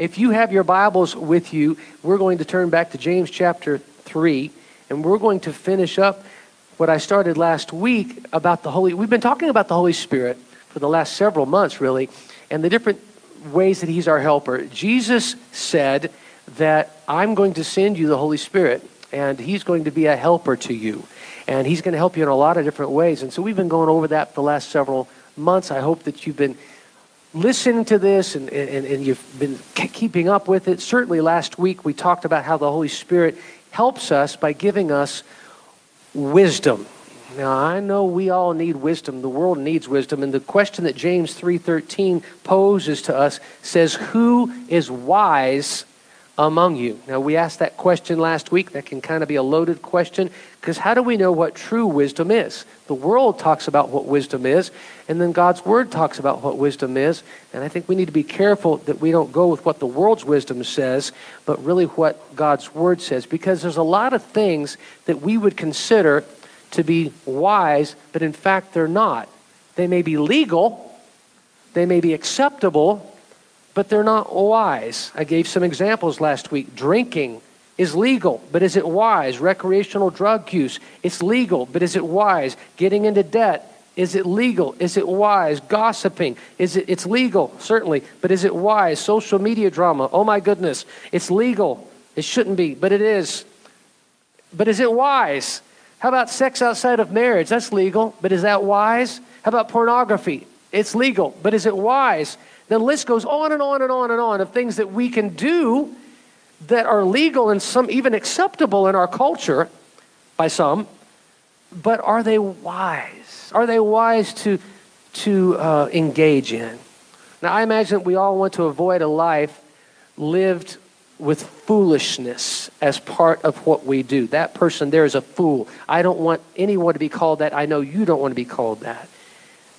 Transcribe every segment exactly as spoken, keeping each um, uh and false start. If you have your Bibles with you, we're going to turn back to James chapter three, and we're going to finish up what I started last week about the Holy. We've been talking about the Holy Spirit for the last several months, really, and the different ways that he's our helper. Jesus said that I'm going to send you the Holy Spirit, and he's going to be a helper to you, and he's going to help you in a lot of different ways. And so we've been going over that the last several months. I hope that you've been listening to this and, and, and you've been keeping up with it. Certainly last week we talked about how the Holy Spirit helps us by giving us wisdom. Now, I know we all need wisdom. The world needs wisdom. And the question that James three thirteen poses to us says, who is wise among you? Now, we asked that question last week. That can kind of be a loaded question, because how do we know what true wisdom is? The world talks about what wisdom is, and then God's Word talks about what wisdom is. And I think we need to be careful that we don't go with what the world's wisdom says, but really what God's Word says, because there's a lot of things that we would consider to be wise, but in fact they're not. They may be legal, they may be acceptable, but they're not wise. I gave some examples last week. Drinking is legal, but is it wise? Recreational drug use, it's legal, but is it wise? Getting into debt, is it legal? Is it wise? Gossiping, is it? It's legal, certainly, but is it wise? Social media drama, oh my goodness, it's legal. It shouldn't be, but it is. But is it wise? How about sex outside of marriage? That's legal, but is that wise? How about pornography? It's legal, but is it wise? The list goes on and on and on and on of things that we can do that are legal and some even acceptable in our culture by some, but are they wise? Are they wise to, to uh, engage in? Now, I imagine we all want to avoid a life lived with foolishness as part of what we do. That person there is a fool. I don't want anyone to be called that. I know you don't want to be called that.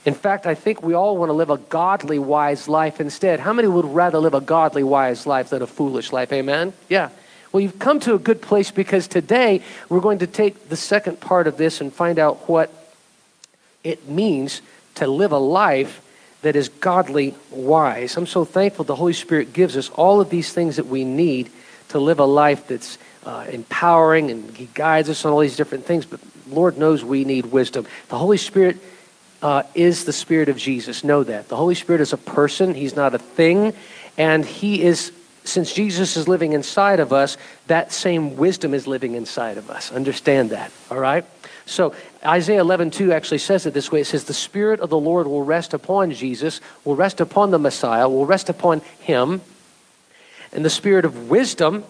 In fact, I think we all want to live a godly, wise life instead. How many would rather live a godly, wise life than a foolish life? Amen? Yeah. Well, you've come to a good place, because today we're going to take the second part of this and find out what it means to live a life that is godly wise. I'm so thankful the Holy Spirit gives us all of these things that we need to live a life that's uh, empowering, and he guides us on all these different things, but Lord knows we need wisdom. The Holy Spirit uh, is the Spirit of Jesus. Know that. The Holy Spirit is a person. He's not a thing. And he is, since Jesus is living inside of us, that same wisdom is living inside of us. Understand that, all right? So Isaiah eleven two actually says it this way. It says, the Spirit of the Lord will rest upon Jesus, will rest upon the Messiah, will rest upon him, and the Spirit of wisdom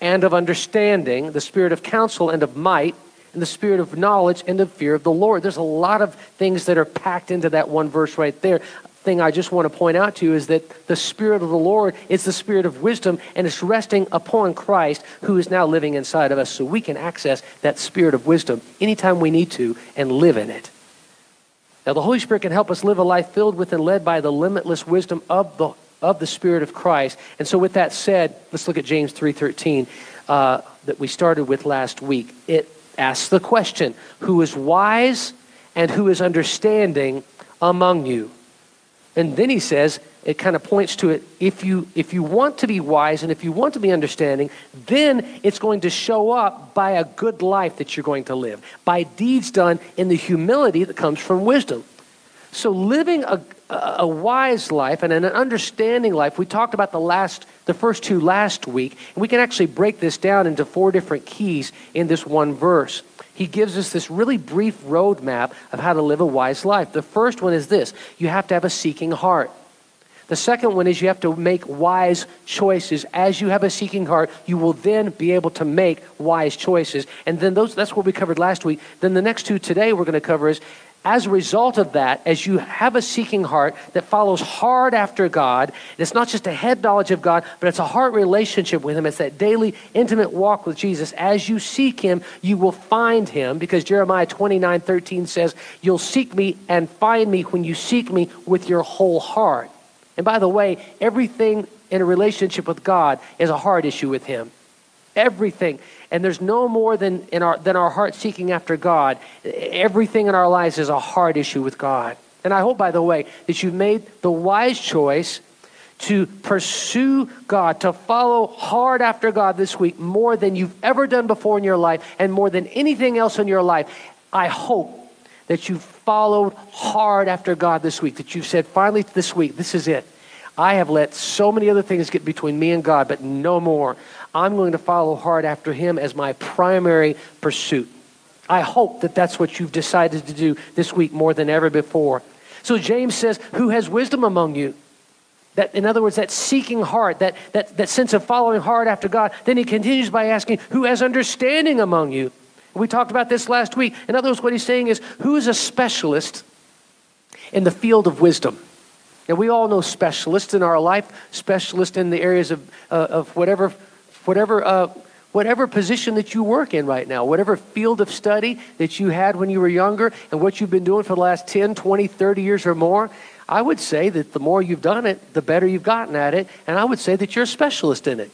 and of understanding, the Spirit of counsel and of might, and the Spirit of knowledge and of fear of the Lord. There's a lot of things that are packed into that one verse right there. Thing I just want to point out to you is that the Spirit of the Lord is the Spirit of wisdom, and it's resting upon Christ, who is now living inside of us, so we can access that Spirit of wisdom anytime we need to and live in it. Now, the Holy Spirit can help us live a life filled with and led by the limitless wisdom of the of the Spirit of Christ. And so with that said, let's look at James three thirteen uh, that we started with last week. It asks the question, who is wise and who is understanding among you? And then he says, it kind of points to it, if you if you want to be wise and if you want to be understanding, then it's going to show up by a good life that you're going to live, by deeds done in the humility that comes from wisdom. So living a, a wise life and an understanding life, we talked about the last, the first two last week, and we can actually break this down into four different keys in this one verse. He gives us this really brief roadmap of how to live a wise life. The first one is this: you have to have a seeking heart. The second one is you have to make wise choices. As you have a seeking heart, you will then be able to make wise choices. And then those that's what we covered last week. Then the next two today we're going to cover is, as a result of that, as you have a seeking heart that follows hard after God, it's not just a head knowledge of God, but it's a heart relationship with him. It's that daily, intimate walk with Jesus. As you seek him, you will find him, because Jeremiah twenty-nine thirteen says, you'll seek me and find me when you seek me with your whole heart. And by the way, everything in a relationship with God is a heart issue with him. Everything. And there's no more than in our than our heart seeking after God. Everything in our lives is a heart issue with God. And I hope, by the way, that you made the wise choice to pursue God, to follow hard after God this week more than you've ever done before in your life and more than anything else in your life. I hope that you've followed hard after God this week, that you've said, finally this week, this is it. I have let so many other things get between me and God, but no more. I'm going to follow hard after him as my primary pursuit. I hope that that's what you've decided to do this week more than ever before. So James says, who has wisdom among you? That, in other words, that seeking heart, that, that, that sense of following hard after God. Then he continues by asking, who has understanding among you? We talked about this last week. In other words, what he's saying is, who is a specialist in the field of wisdom? Now, we all know specialists in our life, specialists in the areas of, uh, of whatever, whatever, uh, whatever position that you work in right now, whatever field of study that you had when you were younger and what you've been doing for the last ten, twenty, thirty years or more. I would say that the more you've done it, the better you've gotten at it. And I would say that you're a specialist in it.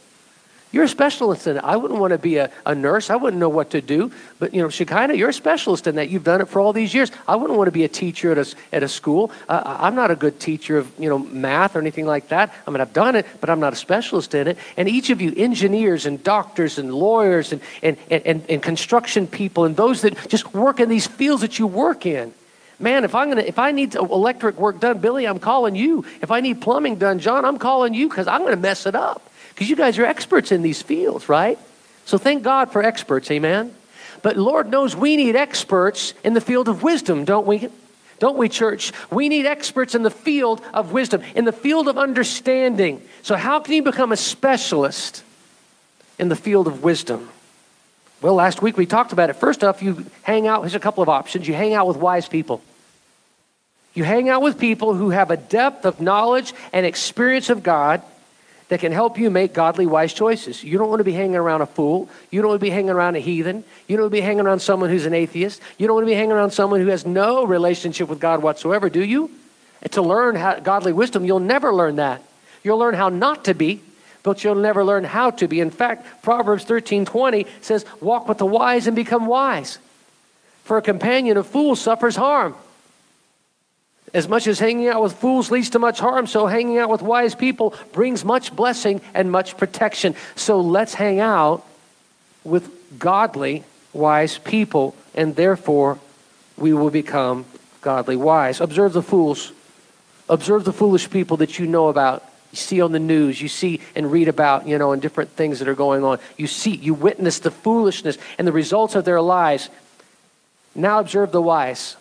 You're a specialist in it. I wouldn't want to be a, a nurse. I wouldn't know what to do. But, you know, Shekinah, you're a specialist in that. You've done it for all these years. I wouldn't want to be a teacher at a, at a school. Uh, I'm not a good teacher of, you know, math or anything like that. I mean, I've done it, but I'm not a specialist in it. And each of you, engineers and doctors and lawyers and, and, and, and, and construction people and those that just work in these fields that you work in. Man, if I'm gonna, if I need electric work done, Billy, I'm calling you. If I need plumbing done, John, I'm calling you because I'm going to mess it up. Because you guys are experts in these fields, right? So thank God for experts, amen? But Lord knows we need experts in the field of wisdom, don't we? Don't we, church? We need experts in the field of wisdom, in the field of understanding. So how can you become a specialist in the field of wisdom? Well, last week we talked about it. First off, you hang out, here's a couple of options. You hang out with wise people. You hang out with people who have a depth of knowledge and experience of God that can help you make godly, wise choices. You don't want to be hanging around a fool. You don't want to be hanging around a heathen. You don't want to be hanging around someone who's an atheist. You don't want to be hanging around someone who has no relationship with God whatsoever, do you? And to learn how, godly wisdom, you'll never learn that. You'll learn how not to be, but you'll never learn how to be. In fact, Proverbs thirteen twenty says, walk with the wise and become wise. For a companion of fools suffers harm. As much as hanging out with fools leads to much harm, so hanging out with wise people brings much blessing and much protection. So let's hang out with godly, wise people, and therefore we will become godly wise. Observe the fools. Observe the foolish people that you know about. You see on the news, you see and read about, you know, and different things that are going on. You see, you witness the foolishness and the results of their lives. Now observe the wise,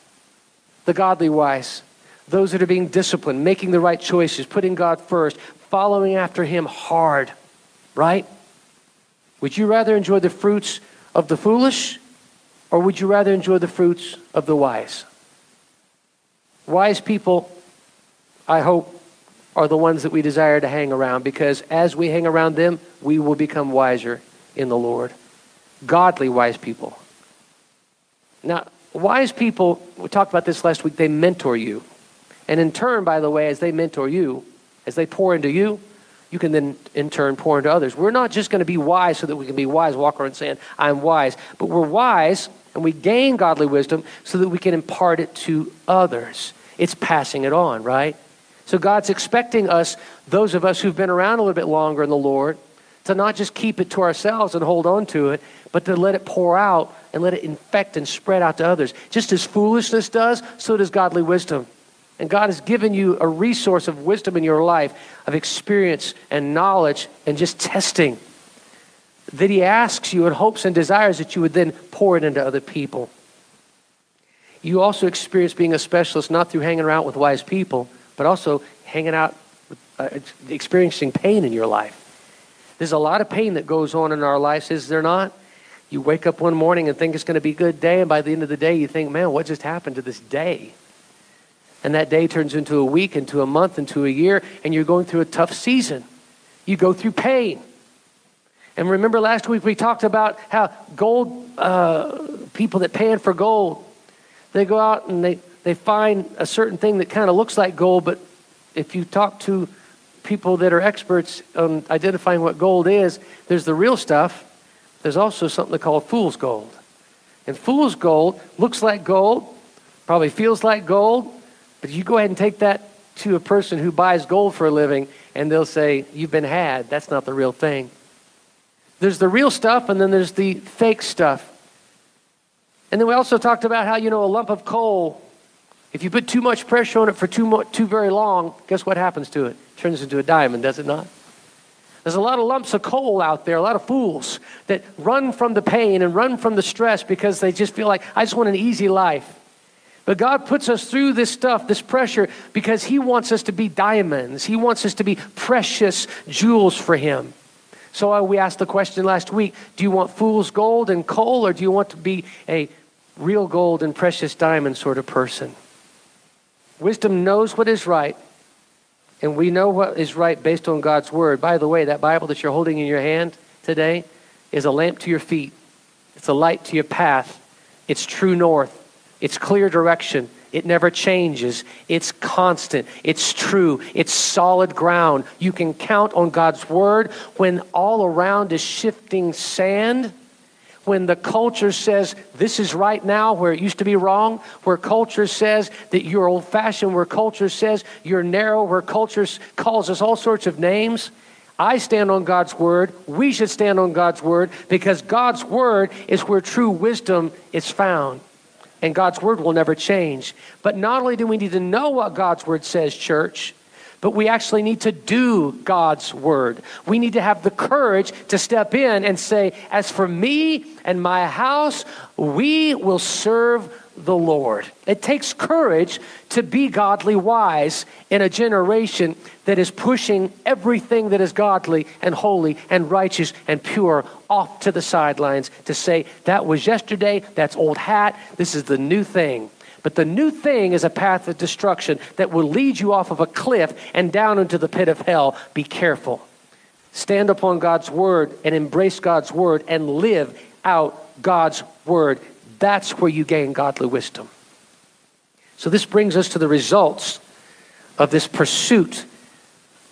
the godly wise. Those that are being disciplined, making the right choices, putting God first, following after him hard, right? Would you rather enjoy the fruits of the foolish, or would you rather enjoy the fruits of the wise? Wise people, I hope, are the ones that we desire to hang around, because as we hang around them, we will become wiser in the Lord. Godly wise people. Now, wise people, we talked about this last week, they mentor you. And in turn, by the way, as they mentor you, as they pour into you, you can then in turn pour into others. We're not just going to be wise so that we can be wise, walk around saying, I'm wise. But we're wise and we gain godly wisdom so that we can impart it to others. It's passing it on, right? So God's expecting us, those of us who've been around a little bit longer in the Lord, to not just keep it to ourselves and hold on to it, but to let it pour out and let it infect and spread out to others. Just as foolishness does, so does godly wisdom. And God has given you a resource of wisdom in your life, of experience and knowledge and just testing that he asks you and hopes and desires that you would then pour it into other people. You also experience being a specialist not through hanging around with wise people, but also hanging out, with, uh, experiencing pain in your life. There's a lot of pain that goes on in our lives, is there not? You wake up one morning and think it's going to be a good day, and by the end of the day you think, man, what just happened to this day? And that day turns into a week, into a month, into a year, and you're going through a tough season. You go through pain. And remember last week we talked about how gold, uh, people that pan for gold, they go out and they, they find a certain thing that kind of looks like gold, but if you talk to people that are experts on identifying what gold is, there's the real stuff. There's also something called fool's gold. And fool's gold looks like gold, probably feels like gold, but you go ahead and take that to a person who buys gold for a living, and they'll say, you've been had. That's not the real thing. There's the real stuff, and then there's the fake stuff. And then we also talked about how, you know, a lump of coal, if you put too much pressure on it for too much, too very long, guess what happens to it? It turns into a diamond, does it not? There's a lot of lumps of coal out there, a lot of fools that run from the pain and run from the stress because they just feel like, I just want an easy life. But God puts us through this stuff, this pressure, because he wants us to be diamonds. He wants us to be precious jewels for him. So uh, we asked the question last week, do you want fool's gold and coal, or do you want to be a real gold and precious diamond sort of person? Wisdom knows what is right, and we know what is right based on God's word. By the way, that Bible that you're holding in your hand today is a lamp to your feet. It's a light to your path. It's true north. It's clear direction. It never changes. It's constant. It's true. It's solid ground. You can count on God's word when all around is shifting sand. When the culture says this is right now where it used to be wrong, where culture says that you're old-fashioned, where culture says you're narrow, where culture calls us all sorts of names, I stand on God's word. We should stand on God's word, because God's word is where true wisdom is found. And God's word will never change. But not only do we need to know what God's word says, church, but we actually need to do God's word. We need to have the courage to step in and say, as for me and my house, we will serve the Lord. It takes courage to be godly wise in a generation that is pushing everything that is godly and holy and righteous and pure off to the sidelines to say, that was yesterday, that's old hat, this is the new thing. But the new thing is a path of destruction that will lead you off of a cliff and down into the pit of hell. Be careful. Stand upon God's word and embrace God's word and live out God's word. That's where you gain godly wisdom. So this brings us to the results of this pursuit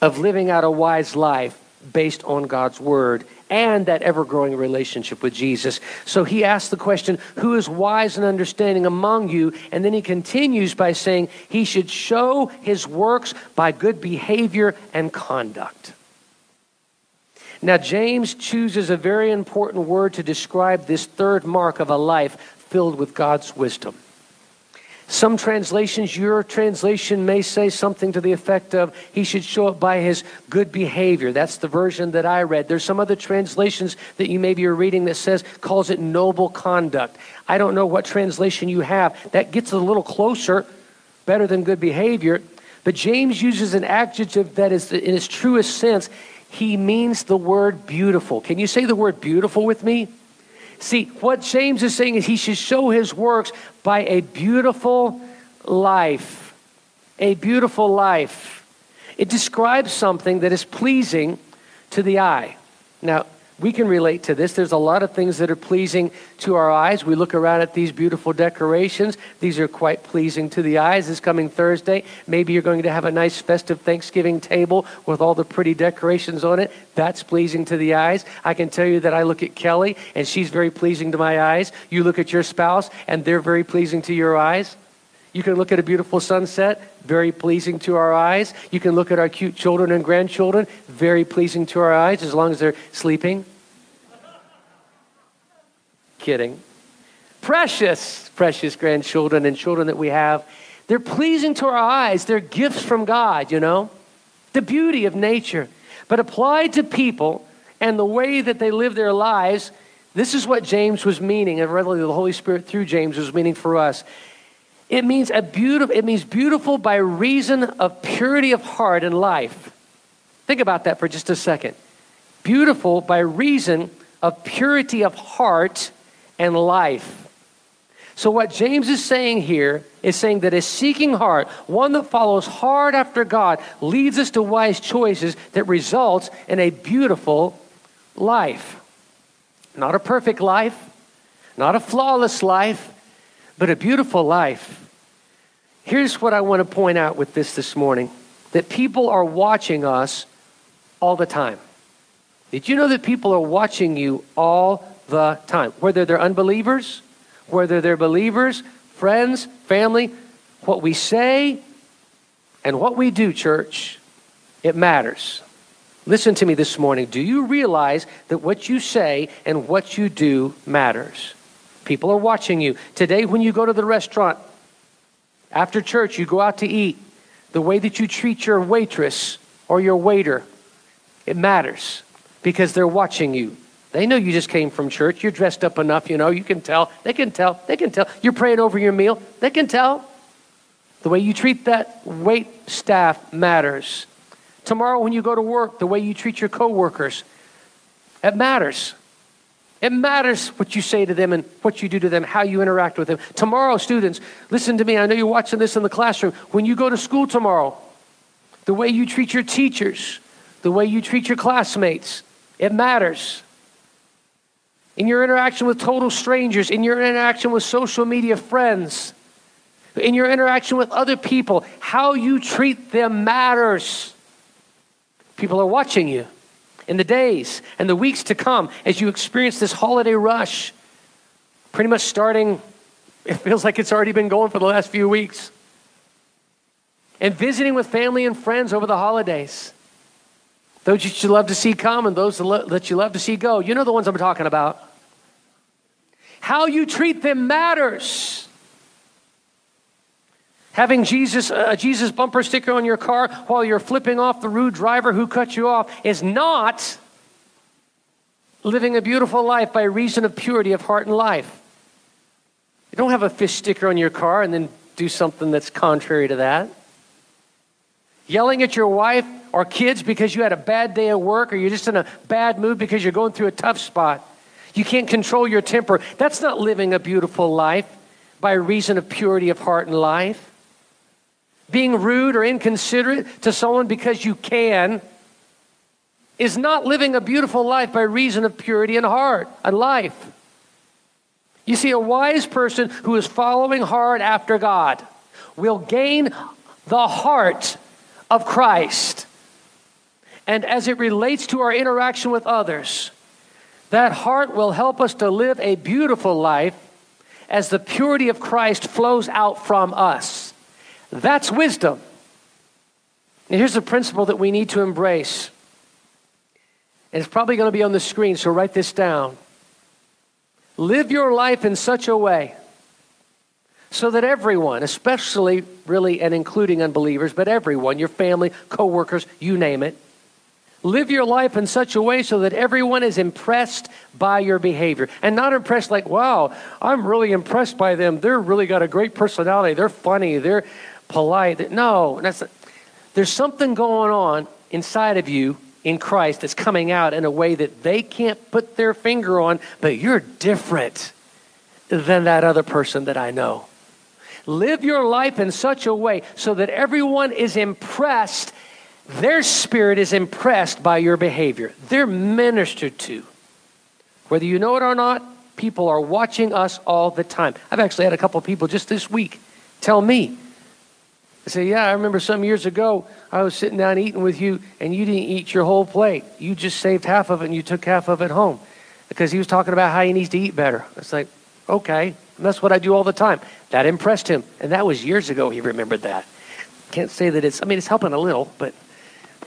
of living out a wise life based on God's word and that ever-growing relationship with Jesus. So he asks the question, who is wise and understanding among you? And then he continues by saying, he should show his works by good behavior and conduct. Now, James chooses a very important word to describe this third mark of a life filled with God's wisdom. Some translations, your translation may say something to the effect of, he should show it by his good behavior. That's the version that I read. There's some other translations that you maybe are reading that says, calls it noble conduct. I don't know what translation you have. That gets a little closer, better than good behavior. But James uses an adjective that is, in its truest sense, he means the word beautiful. Can you say the word beautiful with me? See, what James is saying is he should show his works by a beautiful life. A beautiful life. It describes something that is pleasing to the eye. Now, we can relate to this. There's a lot of things that are pleasing to our eyes. We look around at these beautiful decorations. These are quite pleasing to the eyes. This coming Thursday, maybe you're going to have a nice festive Thanksgiving table with all the pretty decorations on it. That's pleasing to the eyes. I can tell you that I look at Kelly, and she's very pleasing to my eyes. You look at your spouse, and they're very pleasing to your eyes. You can look at a beautiful sunset, very pleasing to our eyes. You can look at our cute children and grandchildren, very pleasing to our eyes, as long as they're sleeping. Kidding. Precious, precious grandchildren and children that we have, they're pleasing to our eyes. They're gifts from God, you know, the beauty of nature. But applied to people and the way that they live their lives, this is what James was meaning, and really the Holy Spirit through James was meaning for us. It means a beautiful, it means beautiful by reason of purity of heart and life. Think about that for just a second. Beautiful by reason of purity of heart and life. So what James is saying here is saying that a seeking heart, one that follows hard after God, leads us to wise choices that results in a beautiful life. Not a perfect life, not a flawless life, but a beautiful life. Here's what I want to point out with this this morning, that people are watching us all the time. Did you know that people are watching you all the time? Whether they're unbelievers, whether they're believers, friends, family, what we say and what we do, church, It matters. Listen to me this morning. Do you realize that what you say and what you do matters? People are watching you. Today, when you go to the restaurant, after church, you go out to eat, the way that you treat your waitress or your waiter, it matters because they're watching you. They know you just came from church. You're dressed up enough, you know, you can tell. They can tell. They can tell. You're praying over your meal. They can tell. The way you treat that wait staff matters. Tomorrow when you go to work, the way you treat your coworkers, it matters. It matters what you say to them and what you do to them, how you interact with them. Tomorrow, students, listen to me. I know you're watching this in the classroom. When you go to school tomorrow, the way you treat your teachers, the way you treat your classmates, it matters. In your interaction with total strangers, in your interaction with social media friends, in your interaction with other people, how you treat them matters. People are watching you in the days and the weeks to come as you experience this holiday rush, pretty much starting, it feels like it's already been going for the last few weeks, and visiting with family and friends over the holidays. Those that you love to see come and those that you love to see go. You know the ones I'm talking about. How you treat them matters. Having Jesus, a Jesus bumper sticker on your car while you're flipping off the rude driver who cut you off is not living a beautiful life by reason of purity of heart and life. You don't have a fish sticker on your car and then do something that's contrary to that. Yelling at your wife or kids because you had a bad day at work or you're just in a bad mood because you're going through a tough spot. You can't control your temper. That's not living a beautiful life by reason of purity of heart and life. Being rude or inconsiderate to someone because you can is not living a beautiful life by reason of purity and heart and life. You see, a wise person who is following hard after God will gain the heart of Christ. And as it relates to our interaction with others, that heart will help us to live a beautiful life as the purity of Christ flows out from us. That's wisdom. And here's the principle that we need to embrace. And it's probably going to be on the screen, so write this down. Live your life in such a way so that everyone, especially really and including unbelievers, but everyone, your family, coworkers, you name it, live your life in such a way so that everyone is impressed by your behavior. And not impressed like, wow, I'm really impressed by them. They're really got a great personality. They're funny. They're polite. No, that's not. There's something going on inside of you in Christ that's coming out in a way that they can't put their finger on, but you're different than that other person that I know. Live your life in such a way so that everyone is impressed. Their spirit is impressed by your behavior. They're ministered to. Whether you know it or not, people are watching us all the time. I've actually had a couple of people just this week tell me. They say, yeah, I remember some years ago, I was sitting down eating with you, and you didn't eat your whole plate. You just saved half of it, and you took half of it home. Because he was talking about how he needs to eat better. It's like, okay, and that's what I do all the time. That impressed him. And that was years ago he remembered that. Can't say that it's, I mean, it's helping a little, but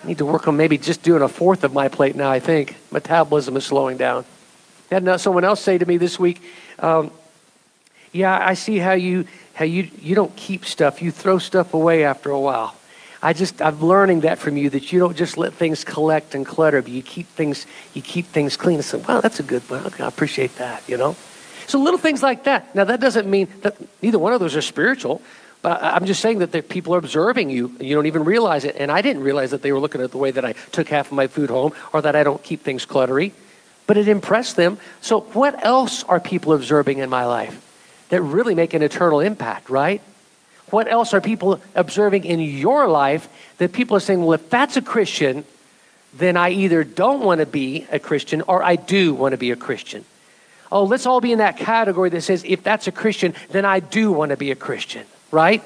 I need to work on maybe just doing a fourth of my plate now, I think. Metabolism is slowing down. I had someone else say to me this week, um, yeah, I see how you how you, you don't keep stuff. You throw stuff away after a while. I just, I'm learning that from you, that you don't just let things collect and clutter, but you keep things, you keep things clean. I said, wow, that's a good one. Okay, I appreciate that, you know. So little things like that. Now, that doesn't mean that neither one of those are spiritual. But I'm just saying that people are observing you, and you don't even realize it. And I didn't realize that they were looking at the way that I took half of my food home or that I don't keep things cluttery. But it impressed them. So what else are people observing in my life that really make an eternal impact, right? What else are people observing in your life that people are saying, well, if that's a Christian, then I either don't want to be a Christian or I do want to be a Christian. Oh, let's all be in that category that says, if that's a Christian, then I do want to be a Christian. Right?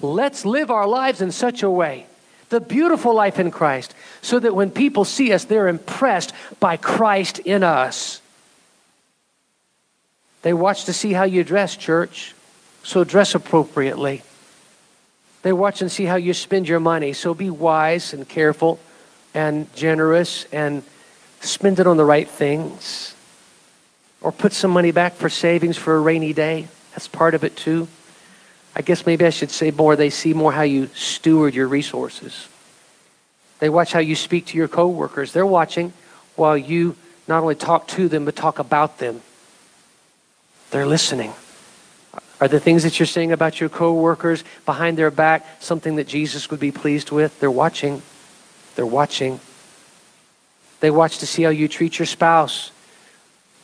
Let's live our lives in such a way, the beautiful life in Christ, so that when people see us, they're impressed by Christ in us. They watch to see how you dress, church, so dress appropriately. They watch and see how you spend your money, so be wise and careful. and generous and spend it on the right things, or put some money back for savings for a rainy day. That's part of it too. I guess maybe I should say more. They see more how you steward your resources. They watch how you speak to your coworkers. They're watching while you not only talk to them, but talk about them. They're listening. Are the things that you're saying about your coworkers behind their back something that Jesus would be pleased with? They're watching. They're watching. They watch to see how you treat your spouse.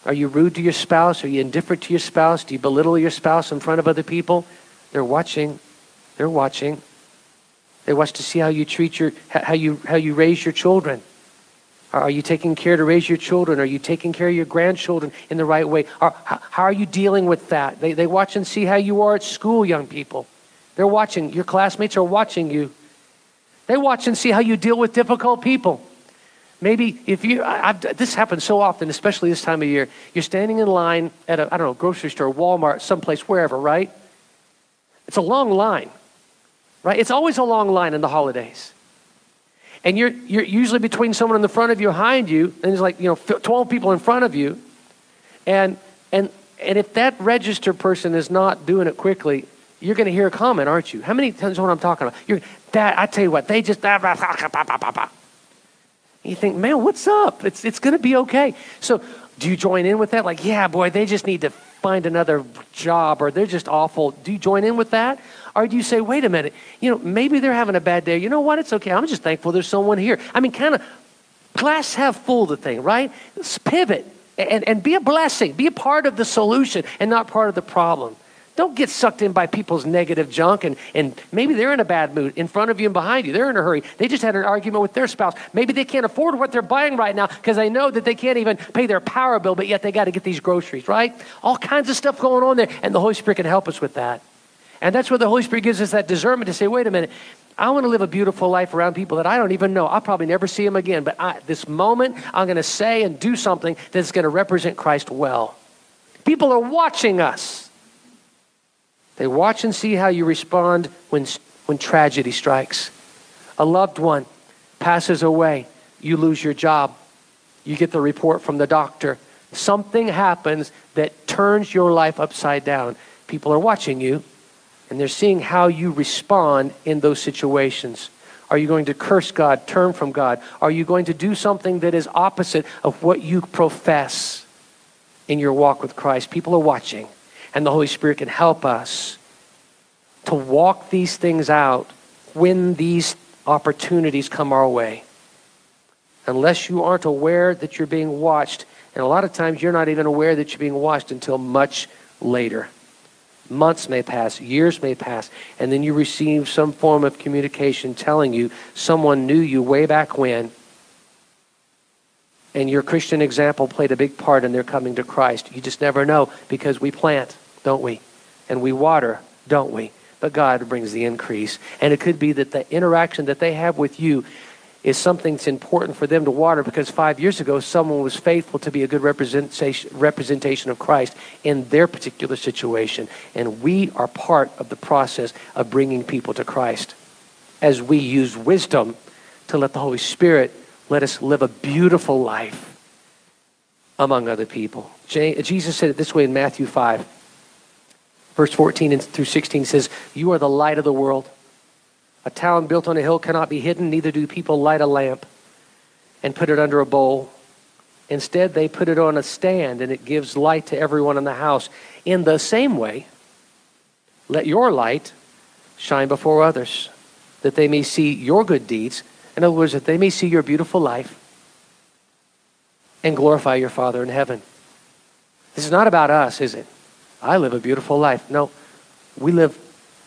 Are you rude to your spouse? Are you indifferent to your spouse? Do you belittle your spouse in front of other people? They're watching. They're watching. They watch to see how you treat your, how you how you raise your children. Are you taking care to raise your children? Are you taking care of your grandchildren in the right way? Are, how, how are you dealing with that? They they watch and see how you are at school, young people. They're watching. Your classmates are watching you. They watch and see how you deal with difficult people. Maybe if you, I, I've, this happens so often, especially this time of year. You're standing in line at a, I don't know, grocery store, Walmart, someplace, wherever, right? It's a long line, right? It's always a long line in the holidays. And you're you're usually between someone in the front of you, behind you, and there's like, you know, twelve people in front of you. And and and if that registered person is not doing it quickly, you're going to hear a comment, aren't you? How many times what I'm talking about? You're, that, I tell you what, they just... Blah, blah, blah, blah, blah, blah. You think, man, what's up? It's it's going to be okay. So do you join in with that? Like, yeah, boy, they just need to find another job, or they're just awful. Do you join in with that? Or do you say, wait a minute, you know, maybe they're having a bad day. You know what? It's okay. I'm just thankful there's someone here. I mean, kind of glass half full the thing, right? Let's pivot and, and be a blessing. Be a part of the solution and not part of the problem. Don't get sucked in by people's negative junk, and, and maybe they're in a bad mood in front of you and behind you. They're in a hurry. They just had an argument with their spouse. Maybe they can't afford what they're buying right now because they know that they can't even pay their power bill, but yet they got to get these groceries, right? All kinds of stuff going on there, and the Holy Spirit can help us with that. And that's where the Holy Spirit gives us that discernment to say, wait a minute, I want to live a beautiful life around people that I don't even know. I'll probably never see them again, but I, this moment I'm going to say and do something that's going to represent Christ well. People are watching us. They watch and see how you respond when when tragedy strikes. A loved one passes away. You lose your job. You get the report from the doctor. Something happens that turns your life upside down. People are watching you, and they're seeing how you respond in those situations. Are you going to curse God, turn from God? Are you going to do something that is opposite of what you profess in your walk with Christ? People are watching. And the Holy Spirit can help us to walk these things out when these opportunities come our way. Unless you aren't aware that you're being watched, and a lot of times you're not even aware that you're being watched until much later. Months may pass, years may pass, and then you receive some form of communication telling you someone knew you way back when, and your Christian example played a big part in their coming to Christ. You just never know, because we plant, don't we? And we water, don't we? But God brings the increase. And it could be that the interaction that they have with you is something that's important for them to water, because five years ago, someone was faithful to be a good representation, representation of Christ in their particular situation. And we are part of the process of bringing people to Christ as we use wisdom to let the Holy Spirit let us live a beautiful life among other people. Jesus said it this way in Matthew five. Verse fourteen through sixteen says, "You are the light of the world. A town built on a hill cannot be hidden, neither do people light a lamp and put it under a bowl. Instead, they put it on a stand, and it gives light to everyone in the house. In the same way, let your light shine before others, that they may see your good deeds." In other words, that they may see your beautiful life and glorify your Father in heaven. This is not about us, is it? I live a beautiful life. No, we live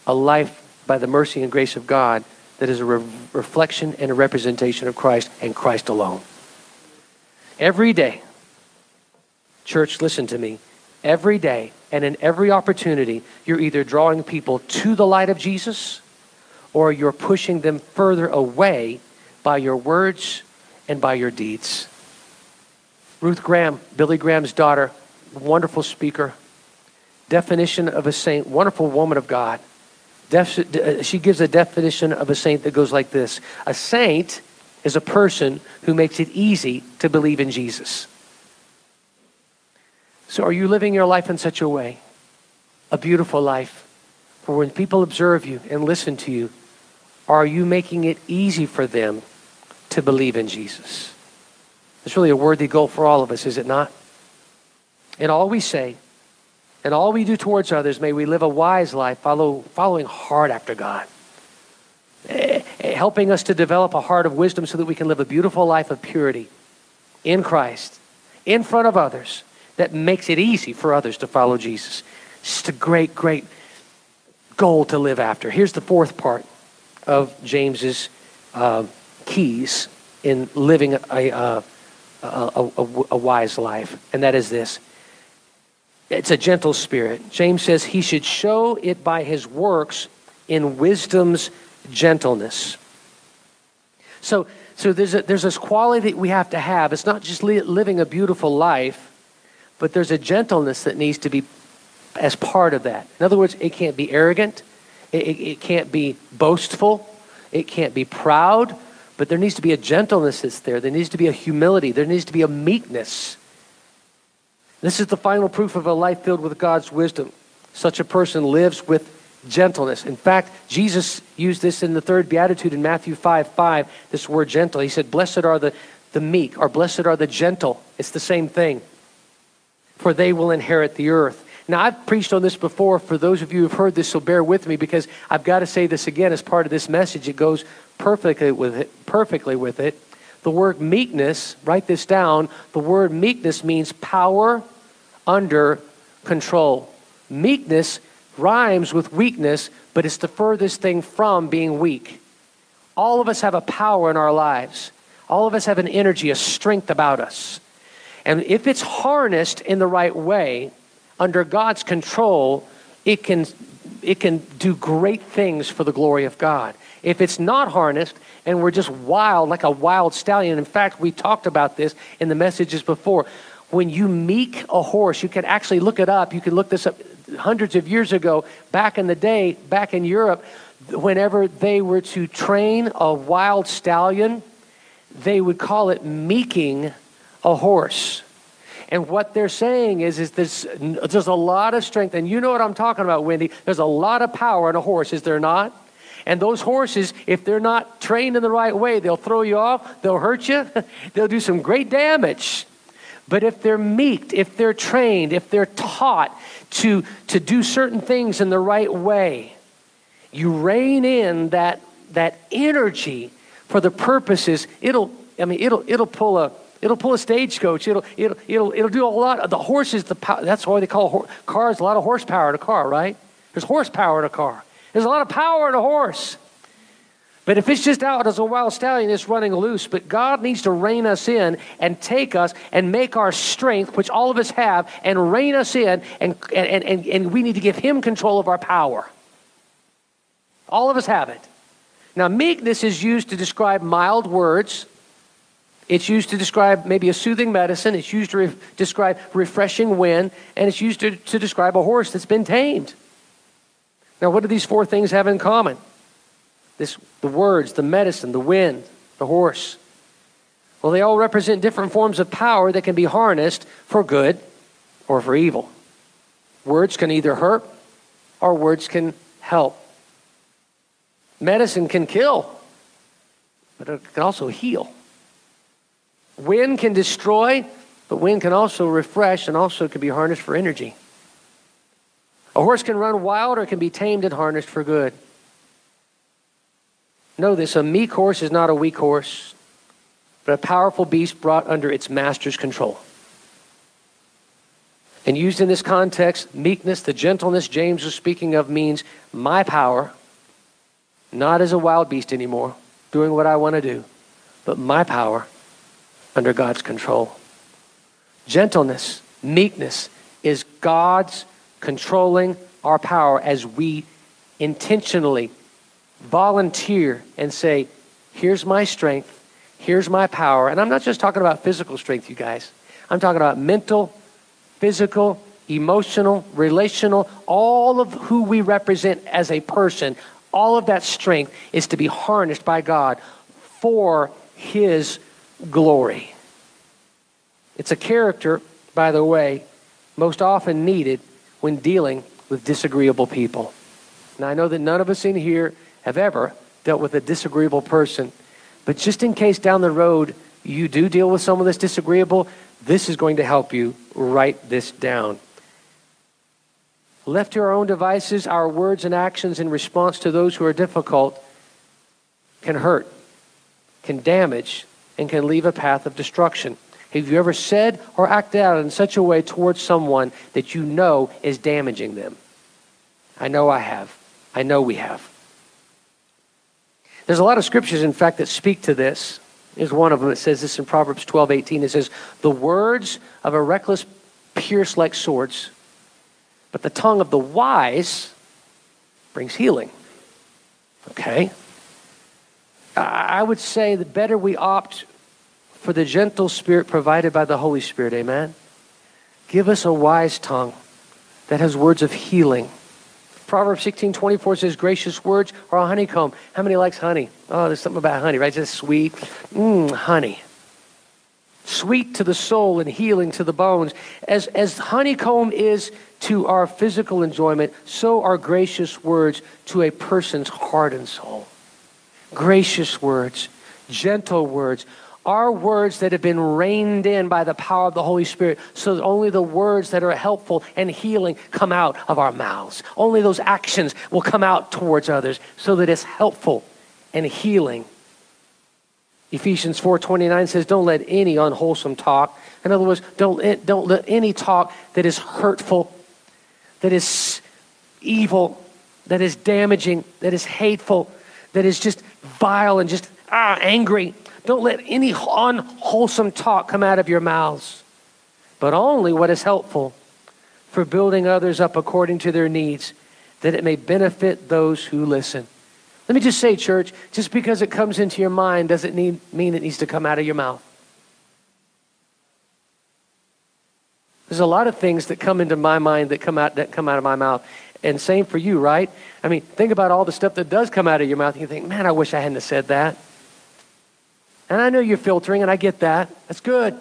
a life by the mercy and grace of God that is a re- reflection and a representation of Christ and Christ alone. Every day, church, listen to me, every day and in every opportunity, you're either drawing people to the light of Jesus, or you're pushing them further away by your words and by your deeds. Ruth Graham, Billy Graham's daughter, wonderful speaker, definition of a saint, wonderful woman of God. Def- she gives a definition of a saint that goes like this. A saint is a person who makes it easy to believe in Jesus. So are you living your life in such a way? A beautiful life, for when people observe you and listen to you, are you making it easy for them to believe in Jesus? It's really a worthy goal for all of us, is it not? In all we say, and all we do towards others, may we live a wise life, follow, following hard after God, helping us to develop a heart of wisdom so that we can live a beautiful life of purity in Christ, in front of others, that makes it easy for others to follow Jesus. It's just a great, great goal to live after. Here's the fourth part of James's uh, keys in living a, a, a, a, a wise life, and that is this. It's a gentle spirit. James says he should show it by his works in wisdom's gentleness. So, so there's a, there's this quality that we have to have. It's not just li- living a beautiful life, but there's a gentleness that needs to be as part of that. In other words, it can't be arrogant. It, it, it can't be boastful. It can't be proud. But there needs to be a gentleness that's there. There needs to be a humility. There needs to be a meekness. This is the final proof of a life filled with God's wisdom. Such a person lives with gentleness. In fact, Jesus used this in the third beatitude in Matthew five five, this word gentle. He said, blessed are the, the meek, or blessed are the gentle. It's the same thing. For they will inherit the earth. Now, I've preached on this before. For those of you who've heard this, so bear with me, because I've got to say this again as part of this message. It goes perfectly with it, perfectly with it. The word meekness, write this down, the word meekness means power under control. Meekness rhymes with weakness, but it's the furthest thing from being weak. All of us have a power in our lives. All of us have an energy, a strength about us. And if it's harnessed in the right way, under God's control, it can, it can do great things for the glory of God. If it's not harnessed, and we're just wild, like a wild stallion. In fact, we talked about this in the messages before. When you meek a horse, you can actually look it up. You can look this up hundreds of years ago, back in the day, back in Europe, whenever they were to train a wild stallion, they would call it meeking a horse. And what they're saying is, is there's, there's a lot of strength. And you know what I'm talking about, Wendy. There's a lot of power in a horse, is there not? And those horses, if they're not trained in the right way, they'll throw you off, they'll hurt you, they'll do some great damage. But if they're meeked, if they're trained, if they're taught to, to do certain things in the right way, you rein in that that energy for the purposes, it'll I mean it'll it'll pull a it'll pull a stagecoach, it'll it'll it'll it'll do a lot of the horses, the power. That's why they call ho- cars a lot of horsepower in a car, right? There's horsepower in a car. There's a lot of power in a horse. But if it's just out as a wild stallion, it's running loose. But God needs to rein us in and take us and make our strength, which all of us have, and rein us in, and, and, and, and we need to give him control of our power. All of us have it. Now, meekness is used to describe mild words. It's used to describe maybe a soothing medicine. It's used to re- describe refreshing wind. And it's used to, to describe a horse that's been tamed. Now, what do these four things have in common? This, the words, the medicine, the wind, the horse. Well, they all represent different forms of power that can be harnessed for good or for evil. Words can either hurt or words can help. Medicine can kill, but it can also heal. Wind can destroy, but wind can also refresh, and also can be harnessed for energy. A horse can run wild or can be tamed and harnessed for good. Know this, a meek horse is not a weak horse, but a powerful beast brought under its master's control. And used in this context, meekness, the gentleness James was speaking of, means my power, not as a wild beast anymore, doing what I want to do, but my power under God's control. Gentleness, meekness is God's controlling our power as we intentionally volunteer and say, here's my strength, here's my power. And I'm not just talking about physical strength, you guys. I'm talking about mental, physical, emotional, relational, all of who we represent as a person. All of that strength is to be harnessed by God for his glory. It's a character, by the way, most often needed when dealing with disagreeable people. Now, I know that none of us in here have ever dealt with a disagreeable person, but just in case down the road you do deal with someone that's disagreeable, this is going to help you write this down. Left to our own devices, our words and actions in response to those who are difficult can hurt, can damage, and can leave a path of destruction. Have you ever said or acted out in such a way towards someone that you know is damaging them? I know I have. I know we have. There's a lot of scriptures, in fact, that speak to this. Here's one of them. It says this in Proverbs twelve eighteen. It says, "The words of a reckless pierce like swords, but the tongue of the wise brings healing." Okay? I would say the better we opt for the gentle spirit provided by the Holy Spirit, amen? Give us a wise tongue that has words of healing. Proverbs sixteen twenty-four says, "Gracious words are a honeycomb." How many likes honey? Oh, there's something about honey, right? It's just sweet. Mmm, honey. Sweet to the soul and healing to the bones. As, as honeycomb is to our physical enjoyment, so are gracious words to a person's heart and soul. Gracious words, gentle words, are words that have been reined in by the power of the Holy Spirit, so that only the words that are helpful and healing come out of our mouths. Only those actions will come out towards others, so that it's helpful and healing. Ephesians four twenty-nine says, "Don't let any unwholesome talk." In other words, don't, don't let any talk that is hurtful, that is evil, that is damaging, that is hateful, that is just vile and just ah, angry. Don't let any unwholesome talk come out of your mouths, but only what is helpful for building others up according to their needs, that it may benefit those who listen. Let me just say, church, just because it comes into your mind doesn't need, mean it needs to come out of your mouth. There's a lot of things that come into my mind that come out that come out of my mouth. And same for you, right? I mean, think about all the stuff that does come out of your mouth, and you think, man, I wish I hadn't have said that. And I know you're filtering, and I get that. That's good.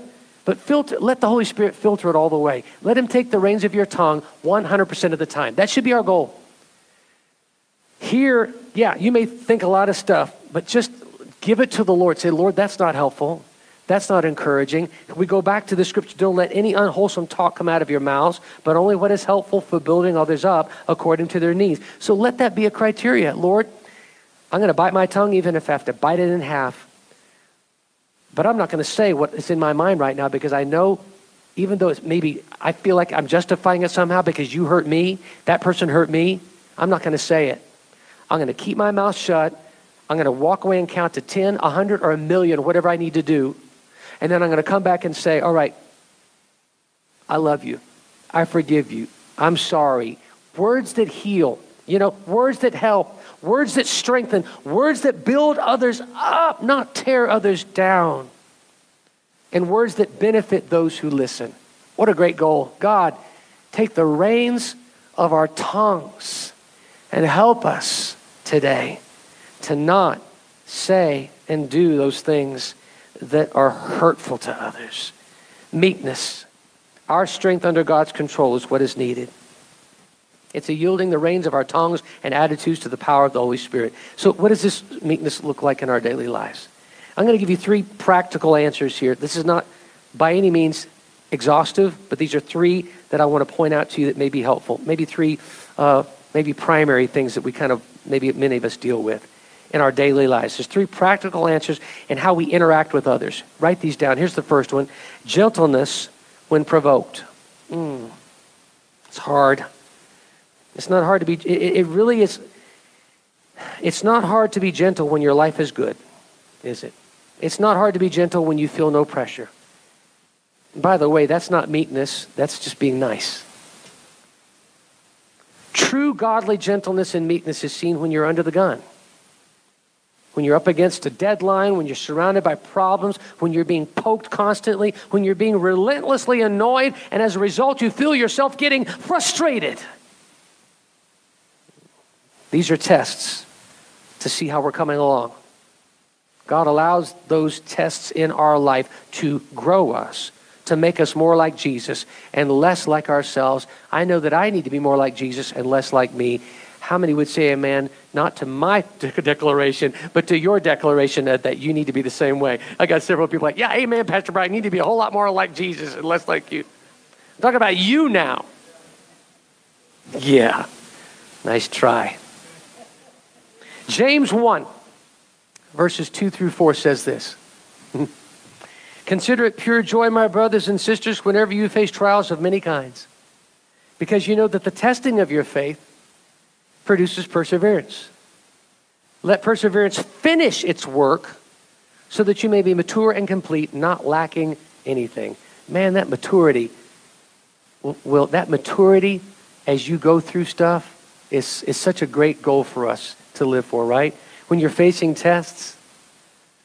But filter, let the Holy Spirit filter it all the way. Let him take the reins of your tongue one hundred percent of the time. That should be our goal. Here, yeah, you may think a lot of stuff, but just give it to the Lord. Say, Lord, that's not helpful. That's not encouraging. We go back to the scripture, don't let any unwholesome talk come out of your mouths, but only what is helpful for building others up according to their needs. So let that be a criteria. Lord, I'm going to bite my tongue even if I have to bite it in half. But I'm not going to say what is in my mind right now, because I know, even though it's maybe I feel like I'm justifying it somehow because you hurt me, that person hurt me, I'm not going to say it. I'm going to keep my mouth shut. I'm going to walk away and count to ten, a hundred, or a million, whatever I need to do. And then I'm going to come back and say, all right, I love you. I forgive you. I'm sorry. Words that heal, you know, words that help, words that strengthen, words that build others up, not tear others down, and words that benefit those who listen. What a great goal. God, take the reins of our tongues and help us today to not say and do those things that are hurtful to others. Meekness, our strength under God's control, is what is needed. It's a yielding the reins of our tongues and attitudes to the power of the Holy Spirit. So what does this meekness look like in our daily lives? I'm going to give you three practical answers here. This is not by any means exhaustive, but these are three that I want to point out to you that may be helpful. Maybe three, uh, maybe primary things that we kind of, maybe many of us deal with in our daily lives. There's three practical answers in how we interact with others. Write these down. Here's the first one. Gentleness when provoked. Mm, it's hard. It's not hard to be, it, it really is, it's not hard to be gentle when your life is good, is it? It's not hard to be gentle when you feel no pressure. And by the way, that's not meekness, that's just being nice. True godly gentleness and meekness is seen when you're under the gun. When you're up against a deadline, when you're surrounded by problems, when you're being poked constantly, when you're being relentlessly annoyed, and as a result, you feel yourself getting frustrated. These are tests to see how we're coming along. God allows those tests in our life to grow us, to make us more like Jesus and less like ourselves. I know that I need to be more like Jesus and less like me. How many would say amen, not to my de- declaration, but to your declaration that, that you need to be the same way? I got several people like, yeah, amen, Pastor Brian, you need to be a whole lot more like Jesus and less like you. I'm talking about you now. Yeah, nice try. James one, verses two through four says this. Consider it pure joy, my brothers and sisters, whenever you face trials of many kinds, because you know that the testing of your faith produces perseverance. Let perseverance finish its work so that you may be mature and complete, not lacking anything. Man, that maturity, well, that maturity as you go through stuff is, is such a great goal for us to live for, right? When you're facing tests,